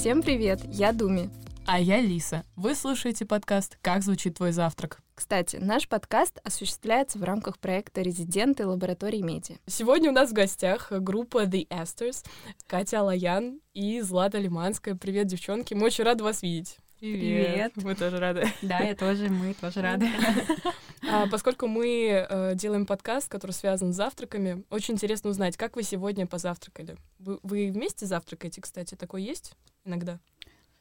Всем привет, я Думи. А я Лиса. Вы слушаете подкаст «Как звучит твой завтрак». Кстати, наш подкаст осуществляется в рамках проекта «Резиденты лаборатории меди». Сегодня у нас в гостях группа The Asters, Катя Алоян и Злата Лиманская. Привет, девчонки, мы очень рады вас видеть. Привет. Мы тоже рады. Да, я тоже, мы тоже рады. Поскольку мы делаем подкаст, который связан с завтраками, очень интересно узнать, как вы сегодня позавтракали. Вы вместе завтракаете, кстати, такое есть иногда?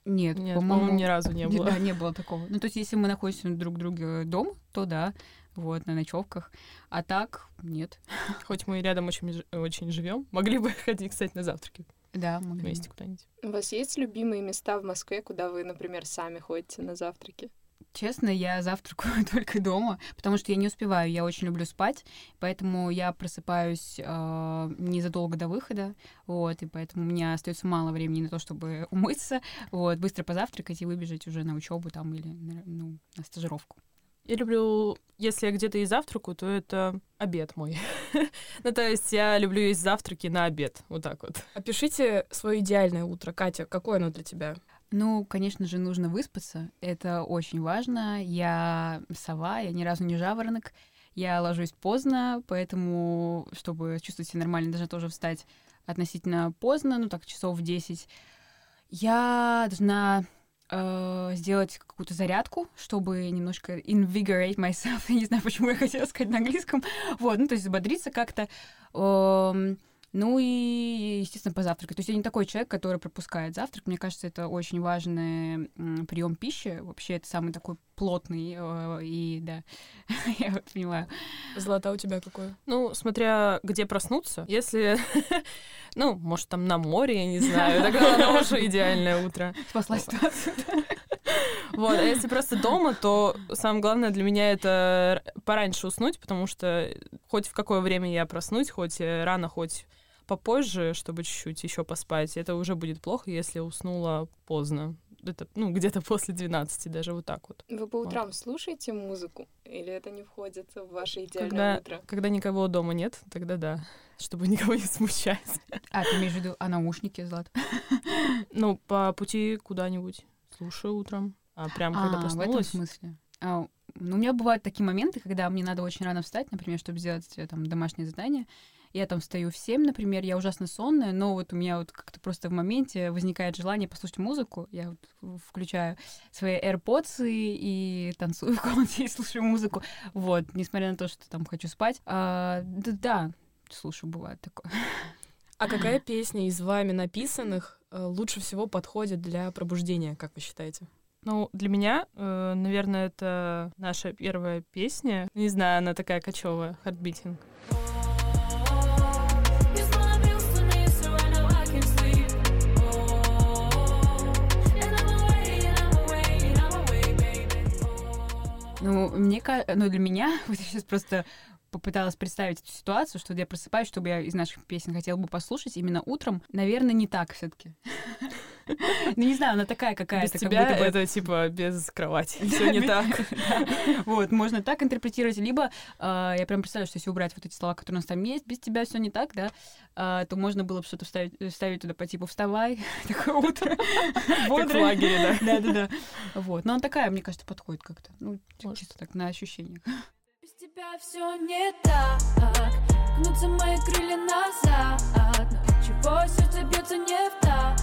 Нет, по-моему, ни разу не было. Да, не было такого. Ну, то есть, если мы находимся друг друга дома, то да, вот, на ночевках. А так, нет. Хоть мы рядом очень живем, могли бы ходить, кстати, на завтраки. Да, мы вместе куда-нибудь. У вас есть любимые места в Москве, куда вы, например, сами ходите на завтраки? Честно, я завтракаю только дома, потому что я не успеваю, я очень люблю спать, поэтому я просыпаюсь незадолго до выхода, вот, и поэтому у меня остается мало времени на то, чтобы умыться, вот, быстро позавтракать и выбежать уже на учебу там или на стажировку. Я люблю, если я где-то и завтракаю, то это обед мой. Ну, то есть я люблю есть завтраки на обед, вот так вот. Опишите свое идеальное утро, Катя, какое оно для тебя? Ну, конечно же, нужно выспаться, это очень важно. Я сова, я ни разу не жаворонок, я ложусь поздно, поэтому, чтобы чувствовать себя нормально, должна тоже встать относительно поздно, ну, так, часов в 10. Я должна сделать какую-то зарядку, чтобы немножко invigorate myself. Я не знаю, почему я хотела сказать на английском. Вот, ну, то есть взбодриться как-то. Ну и, естественно, позавтракать. То есть я не такой человек, который пропускает завтрак. Мне кажется, это очень важный прием пищи. Вообще, это самый такой плотный. И да, я вот понимаю. Злата, у тебя какое? Ну, смотря где проснуться. Если, ну, может, там на море, я не знаю. Тогда оно уже идеальное утро. Спасла ситуацию. Вот, а если просто дома, то самое главное для меня это пораньше уснуть, потому что хоть в какое время я проснусь, хоть рано, хоть попозже, чтобы чуть-чуть еще поспать, это уже будет плохо, если уснула поздно. Это, ну, где-то после 12 даже, вот так вот. Вы по утрам слушаете музыку? Или это не входит в ваше идеальное утро? Когда никого дома нет, тогда да, чтобы никого не смущать. А, ты имеешь в виду, а наушники, Злат? Ну, по пути куда-нибудь слушаю утром. Прямо когда проснулась. В этом смысле. Ну, у меня бывают такие моменты, когда мне надо очень рано встать, например, чтобы сделать там домашнее задание. Я там встаю в 7, например, я ужасно сонная, но вот у меня вот как-то просто в моменте возникает желание послушать музыку. Я вот включаю свои AirPods и танцую в комнате и слушаю музыку. Вот, несмотря на то, что там хочу спать. Да, слушаю, бывает такое. А какая песня из вами написанных лучше всего подходит для пробуждения, как вы считаете? Ну, для меня, наверное, это наша первая песня. Не знаю, она такая кочевая, Heart Beating. Ну, для меня, вот я сейчас просто попыталась представить эту ситуацию, что я просыпаюсь, чтобы я из наших песен хотела бы послушать именно утром. Наверное, не так все-таки. Ну, не знаю, она такая какая-то. Без тебя это, типа, без кровати. Все не так. Вот, можно так интерпретировать. Либо я прям представляю, что если убрать вот эти слова, которые у нас там есть, без тебя все не так, да, то можно было бы что-то вставить туда по типу «Вставай», такое утро. Как в лагере, да. Да-да-да. Вот, но она такая, мне кажется, подходит как-то. Ну, чисто так, на ощущениях. Без тебя все не так, гнутся мои крылья назад, но отчего сердце бьется не в так.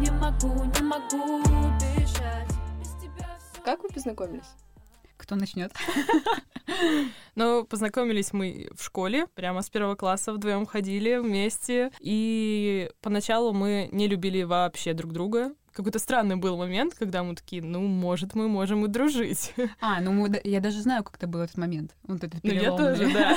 Не могу бежать. Без тебя все... Как вы познакомились? Кто начнет? Ну, познакомились мы в школе, прямо с первого класса вдвоем ходили вместе. И поначалу мы не любили вообще друг друга. Какой-то странный был момент, когда мы такие, ну, может, мы можем и дружить. Я даже знаю, как это был этот момент. Вот этот переломный. Я тоже, да.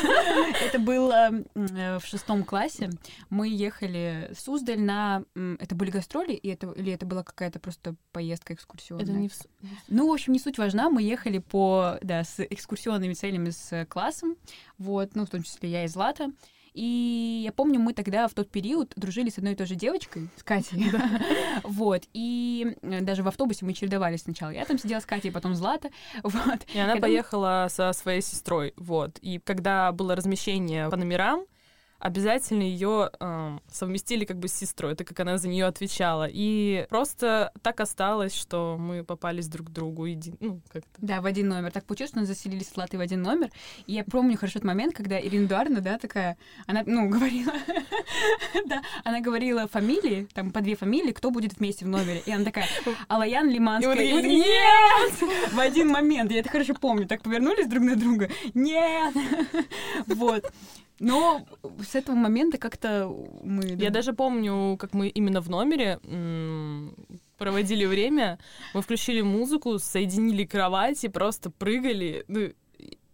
Это было в 6 классе. Мы ехали в Суздаль на... Это были гастроли, или это была какая-то просто поездка экскурсионная? Это не в... Ну, в общем, не суть важна. Мы ехали с экскурсионными целями с классом. Вот, ну, в том числе я и Злата. И я помню, мы тогда в тот период дружили с одной и той же девочкой, с Катей. Вот. И даже в автобусе мы чередовались сначала. Я там сидела с Катей, потом Злата. И она поехала со своей сестрой. Вот. И когда было размещение по номерам, обязательно ее совместили как бы с сестрой, так как она за нее отвечала. И просто так осталось, что мы попались друг к другу. Ну, как-то. Да, в один номер. Так получилось, что нас заселились с Латой в один номер. И я помню хорошо этот момент, когда Ирина Эдуардовна, да, такая, она, ну, говорила, да, она говорила фамилии, там, по две фамилии, кто будет вместе в номере. И она такая, Алоян, Лиманская. И вот, нет! В один момент, я это хорошо помню, так повернулись друг на друга. Нет! Вот. Но с этого момента как-то мы... Я даже помню, как мы именно в номере проводили время, мы включили музыку, соединили кровати, просто прыгали, ну,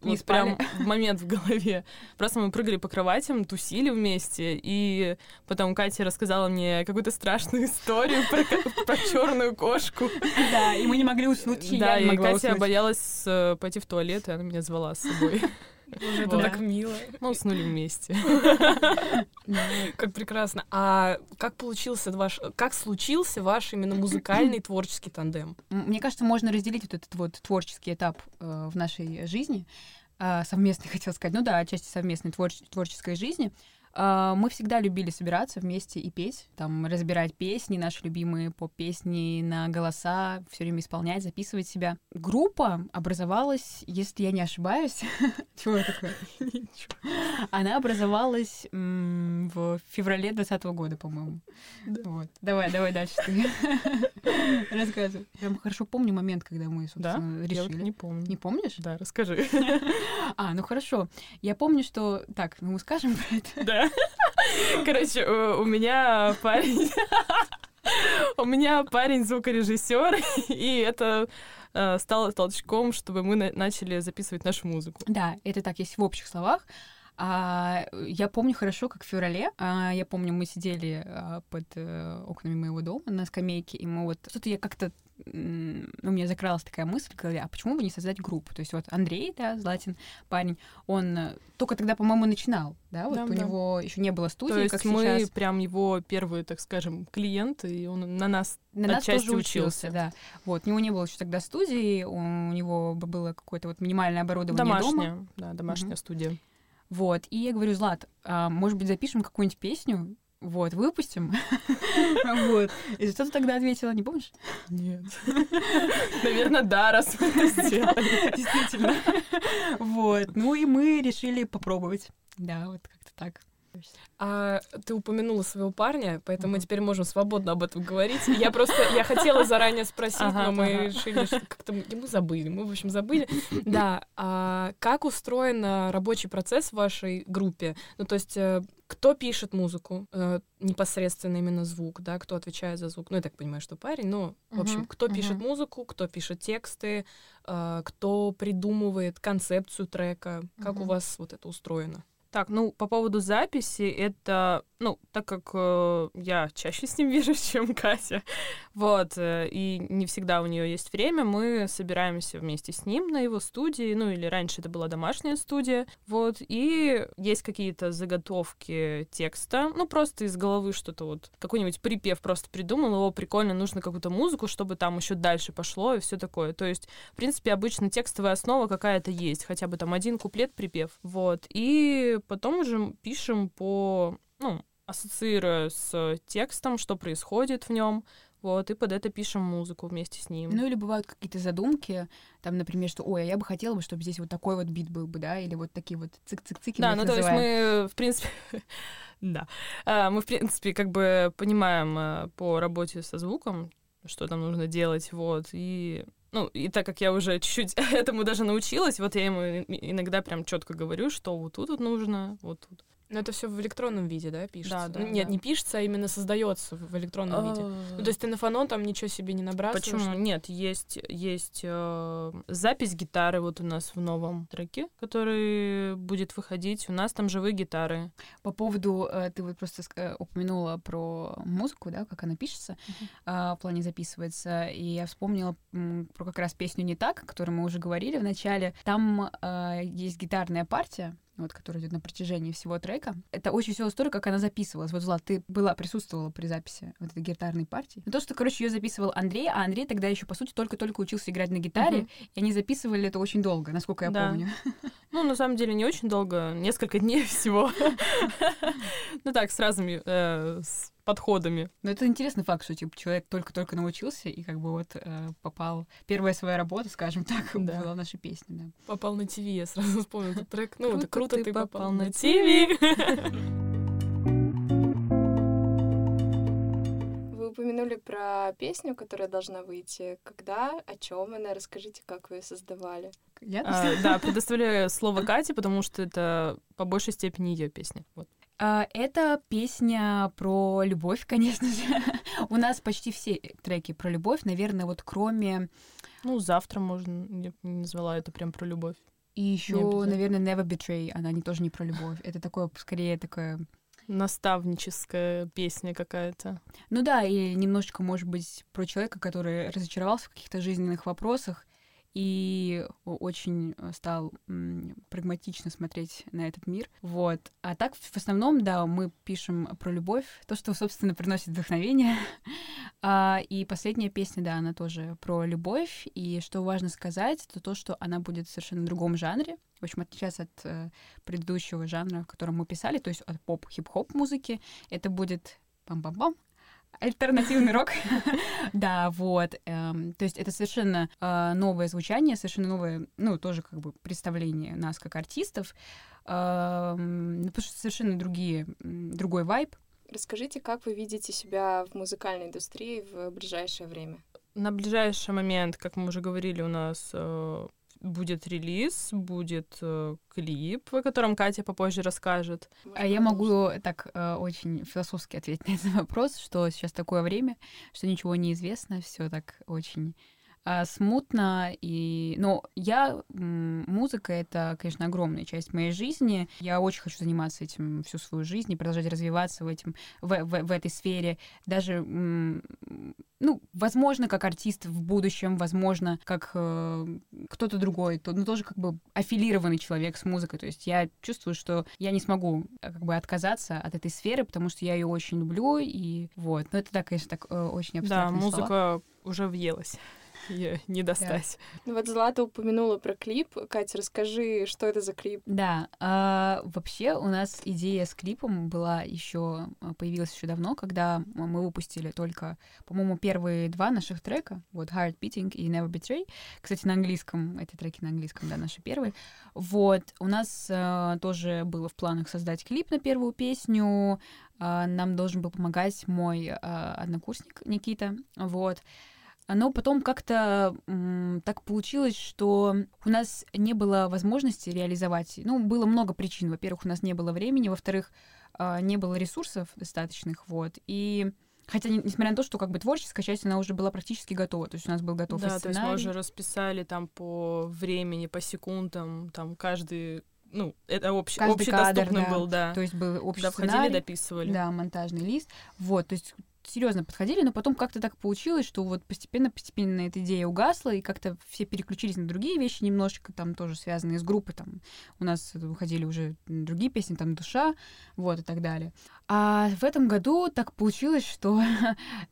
вот прям момент в голове. Просто мы прыгали по кроватям, тусили вместе, и потом Катя рассказала мне какую-то страшную историю про черную кошку. Да, и мы не могли уснуть, да, и Катя боялась пойти в туалет, и она меня звала с собой. Боже, это так мило. Мы уснули вместе. Как прекрасно. А как случился ваш именно музыкальный творческий тандем? Мне кажется, можно разделить вот этот вот творческий этап в нашей жизни. Совместный, хотела сказать. Ну да, отчасти совместной творческой жизни. Мы всегда любили собираться вместе и петь, там, разбирать песни, наши любимые поп-песни на голоса, все время исполнять, записывать себя. Группа образовалась, если я не ошибаюсь... Чего я такое? Она образовалась в феврале 2020 года, по-моему. Давай дальше ты рассказывай. Я хорошо помню момент, когда мы, собственно, решили. Я не помню. Не помнишь? Да, расскажи. Ну хорошо. Я помню, что... Так, ну мы скажем про это. Да. Короче, у меня парень звукорежиссер, и это стало толчком, чтобы мы начали записывать нашу музыку. Да, это так, есть в общих словах. Я помню хорошо, как в феврале. Я помню, мы сидели под окнами моего дома на скамейке, и мы вот... Что-то я как-то... у меня закралась такая мысль, говоря, а почему бы не создать группу? То есть вот Андрей, да, Златин парень, он только тогда, по-моему, начинал, да, вот да, у него еще не было студии, то есть как мы сейчас. Прям его первый, так скажем, клиент, и он на нас тоже учился, да. Вот, у него не было еще тогда студии, у него было какое-то вот минимальное оборудование дома. Да, домашняя студия. Вот, и я говорю, Злат, может быть, запишем какую-нибудь песню? Вот, выпустим. Вот. И что ты тогда ответила, не помнишь? Нет. Наверное, да, раз мы это сделали. Действительно. Вот. Ну и мы решили попробовать. Да, вот как-то так. Ты упомянула своего парня, поэтому мы теперь можем свободно об этом говорить. Я хотела заранее спросить, но мы решили, что как-то мы забыли. Мы, в общем, забыли. Да. Как устроен рабочий процесс в вашей группе? Ну, то есть... Кто пишет музыку? Непосредственно именно звук, да? Кто отвечает за звук? Ну, я так понимаю, что парень, но, в общем, кто пишет музыку, кто пишет тексты, кто придумывает концепцию трека? Как у вас вот это устроено? Так, ну, по поводу записи, это, ну, так как я чаще с ним вижу, чем Катя, вот, и не всегда у нее есть время, мы собираемся вместе с ним на его студии, ну, или раньше это была домашняя студия, вот, и есть какие-то заготовки текста, ну, просто из головы что-то вот, какой-нибудь припев просто придумал, его прикольно, нужно какую-то музыку, чтобы там еще дальше пошло и все такое, то есть, в принципе, обычно текстовая основа какая-то есть, хотя бы там один куплет, припев, вот, и потом уже пишем ассоциируя с текстом, что происходит в нем, вот, и под это пишем музыку вместе с ним. Ну, или бывают какие-то задумки, там, например, что, ой, а я бы хотела, чтобы здесь вот такой вот бит был бы, да, или вот такие вот цик-цик-цики. Да, ну, то есть мы, в принципе... Да. Мы, в принципе, как бы понимаем по работе со звуком, что там нужно делать, вот, и... Ну, и так как я уже чуть-чуть этому даже научилась, вот я ему иногда прям четко говорю, что вот тут вот нужно, вот тут. Но это все в электронном виде, да, пишется? Да, да. Нет, да. Не пишется, а именно создается в электронном виде. Ну, то есть ты на фоно там ничего себе не набрасываешь? Почему? Нет, есть запись гитары вот у нас в новом треке, который будет выходить. У нас там живые гитары. По поводу, ты вот просто упомянула про музыку, да, как она пишется, в плане записывается. И я вспомнила про как раз песню «Не так», о которой мы уже говорили в начале. Там есть гитарная партия, вот, который идет на протяжении всего трека. Это очень веселая история, как она записывалась. Вот, Злат, ты присутствовала при записи вот этой гитарной партии. Но то, что, короче, ее записывал Андрей, а Андрей тогда еще, по сути, только-только учился играть на гитаре, и они записывали это очень долго, насколько я помню. Ну, на самом деле, не очень долго, несколько дней всего. Ну так, с разными подходами. Но это интересный факт, что типа человек только-только научился и как бы вот попал... Первая своя работа, скажем так, была в нашей песне. Да. Попал на ТВ, я сразу вспомнила этот трек. Ну, это круто, ты попал на ТВ. Упомянули про песню, которая должна выйти. Когда, о чем она? Расскажите, как вы ее создавали. Да, предоставляю слово Кате, потому что это по большей степени ее песня. Вот. Это песня про любовь, конечно же. У нас почти все треки про любовь, наверное, вот кроме... Ну, «Завтра» можно, я не назвала это прям про любовь. И еще, наверное, «Never Betray», она тоже не про любовь. Это такое, скорее, такое... наставническая песня какая-то. Ну да, и немножечко, может быть, про человека, который разочаровался в каких-то жизненных вопросах и очень стал прагматично смотреть на этот мир. Вот. А так, в основном, да, мы пишем про любовь, то, что, собственно, приносит вдохновение. И последняя песня, да, она тоже про любовь. И что важно сказать, это то, что она будет в совершенно другом жанре. В общем, отличаться от предыдущего жанра, в котором мы писали, то есть от поп-хип-хоп музыки, это будет бам-бам-бам, альтернативный рок. Да, вот. То есть это совершенно новое звучание, совершенно новое, ну, тоже как бы представление нас как артистов, потому что совершенно другой вайб. Расскажите, как вы видите себя в музыкальной индустрии в ближайшее время? На ближайший момент, как мы уже говорили, у нас... будет релиз, будет клип, о котором Катя попозже расскажет. А я могу так очень философски ответить на этот вопрос, что сейчас такое время, что ничего не известно, все так очень смутно. Но музыка — это, конечно, огромная часть моей жизни. Я очень хочу заниматься этим всю свою жизнь и продолжать развиваться в этой сфере. Даже, возможно, как артист в будущем, возможно, как кто-то другой, тоже как бы аффилированный человек с музыкой. То есть я чувствую, что я не смогу как бы отказаться от этой сферы, потому что я ее очень люблю. И вот. Но это, конечно, так очень абстрактные слова. Да, музыка уже въелась. Её не достать. Да. Ну вот Злата упомянула про клип. Катя, расскажи, что это за клип? Да, вообще у нас идея с клипом появилась еще давно, когда мы выпустили только, по-моему, первые два наших трека, вот Heart Beating и Never Betray. Кстати, на английском, эти треки на английском, да, наши первые. Вот, у нас тоже было в планах создать клип на первую песню. Нам должен был помогать мой однокурсник Никита, вот. Но потом как-то так получилось, что у нас не было возможности реализовать. Ну, было много причин. Во-первых, у нас не было времени. Во-вторых, не было ресурсов достаточных. Вот. И хотя, несмотря на то, что как бы творческая часть, она уже была практически готова. То есть у нас был готов сценарий. Да, то есть мы уже расписали там по времени, по секундам, там каждый... Ну, это общедоступный был, да. То есть был общий сценарий. Входили, дописывали. Да, монтажный лист. Вот, то есть... серьезно подходили, но потом как-то так получилось, что вот постепенно эта идея угасла, и как-то все переключились на другие вещи, немножечко там тоже связанные с группой, там у нас выходили уже другие песни, там «Душа», вот, и так далее. А в этом году так получилось, что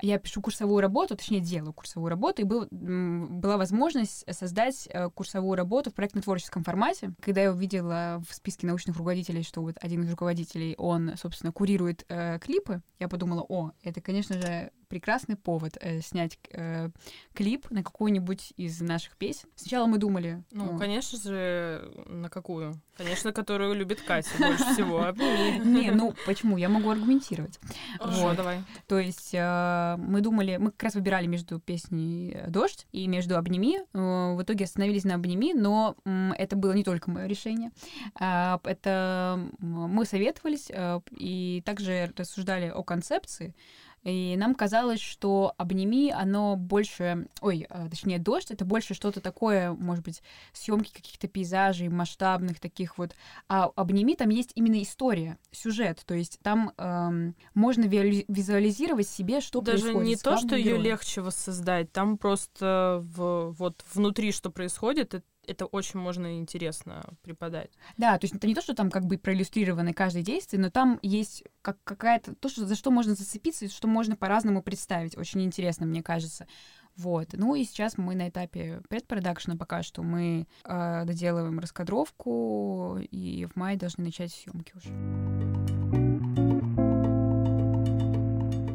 я пишу курсовую работу, точнее, делаю курсовую работу, и была возможность создать курсовую работу в проектно-творческом формате. Когда я увидела в списке научных руководителей, что вот один из руководителей, он, собственно, курирует клипы, я подумала, это, конечно же, прекрасный повод снять клип на какую-нибудь из наших песен. Сначала мы думали... конечно же, на какую? Конечно, которую любит Катя больше всего. Не, почему? Я могу аргументировать. Вот, давай. То есть мы думали... Мы как раз выбирали между песней «Дождь» и между «Обними». В итоге остановились на «Обними», но это было не только мое решение. Это мы советовались и также рассуждали о концепции. И нам казалось, что «Обними», оно больше... точнее, «Дождь» — это больше что-то такое, может быть, съемки каких-то пейзажей масштабных таких вот. А «Обними» там есть именно история, сюжет. То есть там можно визуализировать себе, что даже происходит. Даже не то, что ее легче воссоздать, там просто внутри, что происходит, это очень можно интересно преподать. Да, то есть это не то, что там как бы проиллюстрировано каждое действие, но там есть какая-то... то, за что можно зацепиться, и что можно по-разному представить. Очень интересно, мне кажется. Вот. Ну и сейчас мы на этапе предпродакшена пока что. Мы доделываем раскадровку, и в мае должны начать съемки уже.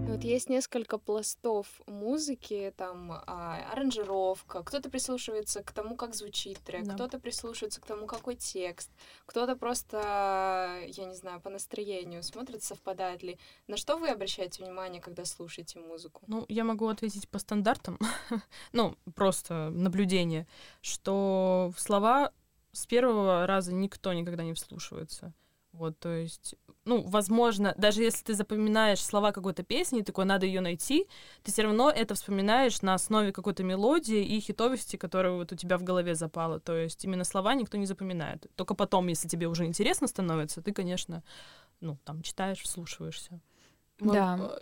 Вот есть несколько пластов музыки, там аранжировка, кто-то прислушивается к тому, как звучит трек, да. Кто-то прислушивается к тому, какой текст, кто-то просто, я не знаю, по настроению смотрит, совпадает ли. На что вы обращаете внимание, когда слушаете музыку? Ну, я могу ответить по стандартам, ну, просто наблюдение, что слова с первого раза никто никогда не вслушивается. Вот, то есть, ну, возможно, даже если ты запоминаешь слова какой-то песни, такой, надо ее найти, ты все равно это вспоминаешь на основе какой-то мелодии и хитовости, которая вот у тебя в голове запала. То есть именно слова никто не запоминает. Только потом, если тебе уже интересно становится, ты, конечно, ну, там, читаешь, вслушиваешься. Да,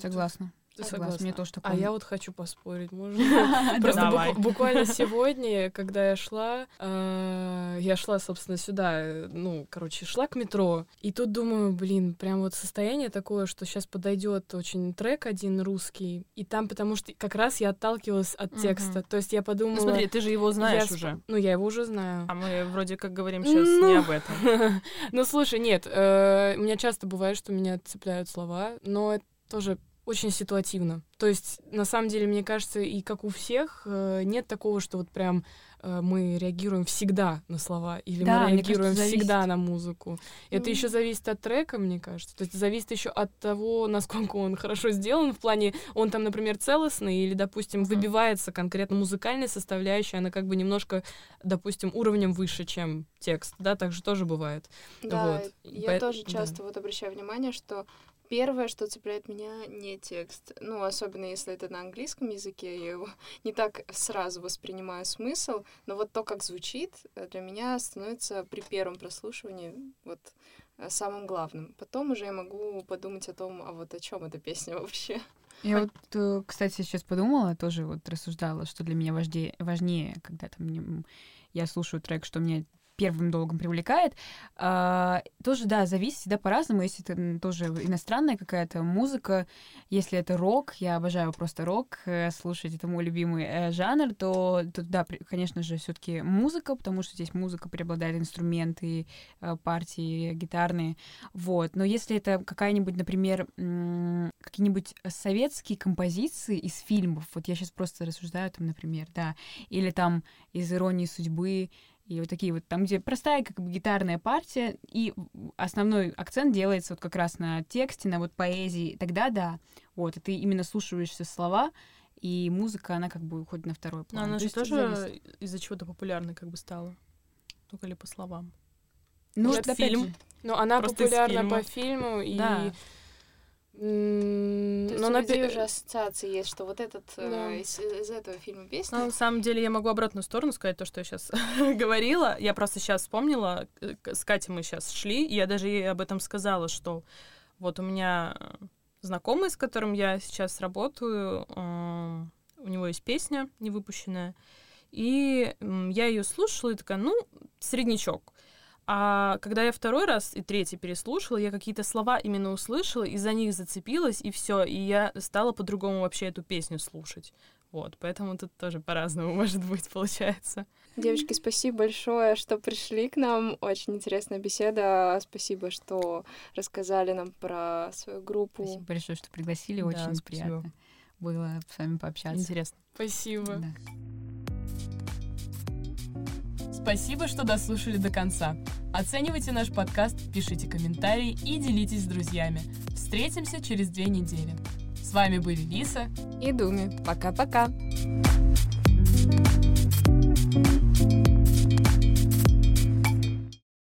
согласна. Согласна. Мне тоже такое. А я вот хочу поспорить, можно? Просто буквально сегодня, когда я шла, собственно, сюда, ну, короче, шла к метро, и тут думаю, блин, прям вот состояние такое, что сейчас подойдет очень трек один русский, и там, потому что как раз я отталкивалась от текста, то есть я подумала... Ну, смотри, ты же его знаешь уже. Ну, я его уже знаю. А мы вроде как говорим сейчас не об этом. Ну, слушай, нет, у меня часто бывает, что меня цепляют слова, но это тоже... Очень ситуативно. То есть, на самом деле, мне кажется, и как у всех, нет такого, что вот прям мы реагируем всегда на слова, или да, мы реагируем всегда на музыку. Это еще зависит от трека, мне кажется. То есть зависит еще от того, насколько он хорошо сделан, в плане, он там, например, целостный, или, допустим, выбивается конкретно музыкальная составляющая, она как бы немножко, допустим, уровнем выше, чем текст. Да, так же тоже бывает. Да, вот. Я тоже часто вот обращаю внимание, что первое, что цепляет меня, не текст. Ну, особенно если это на английском языке, я его не так сразу воспринимаю смысл, но вот то, как звучит, для меня становится при первом прослушивании вот самым главным. Потом уже я могу подумать о том, а вот о чем эта песня вообще. Я вот, кстати, сейчас подумала, тоже вот рассуждала, что для меня важнее, когда там я слушаю трек, что мне первым долгом привлекает. Тоже, да, зависит всегда по-разному. Если это тоже иностранная какая-то музыка, если это рок, я обожаю просто рок, слушать, это мой любимый жанр, то да, конечно же, все-таки музыка, потому что здесь музыка преобладает, инструменты, партии гитарные. Вот. Но если это какая-нибудь, например, какие-нибудь советские композиции из фильмов, вот я сейчас просто рассуждаю там, например, да, или там из «Иронии судьбы», и вот такие вот, там, где простая как бы гитарная партия, и основной акцент делается вот как раз на тексте, на вот поэзии, тогда да, вот, и ты именно слушаешься слова, и музыка, она как бы уходит на второй план. Но она же тоже из-за чего-то популярной как бы стала, только ли по словам. Ну, это фильм. Но она просто популярна по фильму, и... Да. То есть у людей уже ассоциации есть, что вот этот из этого фильма песня. Ну, на самом деле я могу обратную сторону сказать, то, что я сейчас говорила. Я просто сейчас вспомнила, с Катей мы сейчас шли, и я даже ей об этом сказала, что вот у меня знакомый, с которым я сейчас работаю, у него есть песня невыпущенная, и я ее слушала и такая, ну, среднячок. А когда я второй раз и третий переслушала, я какие-то слова именно услышала, и за них зацепилась, и все, и я стала по-другому вообще эту песню слушать. Вот, поэтому тут тоже по-разному, может быть, получается. Девочки, спасибо большое, что пришли к нам. Очень интересная беседа. Спасибо, что рассказали нам про свою группу. Спасибо большое, что пригласили. Да, очень приятно было с вами пообщаться. Интересно. Спасибо. Да. Спасибо, что дослушали до конца. Оценивайте наш подкаст, пишите комментарии и делитесь с друзьями. Встретимся через 2 недели. С вами были Лиса и Думи. Пока-пока.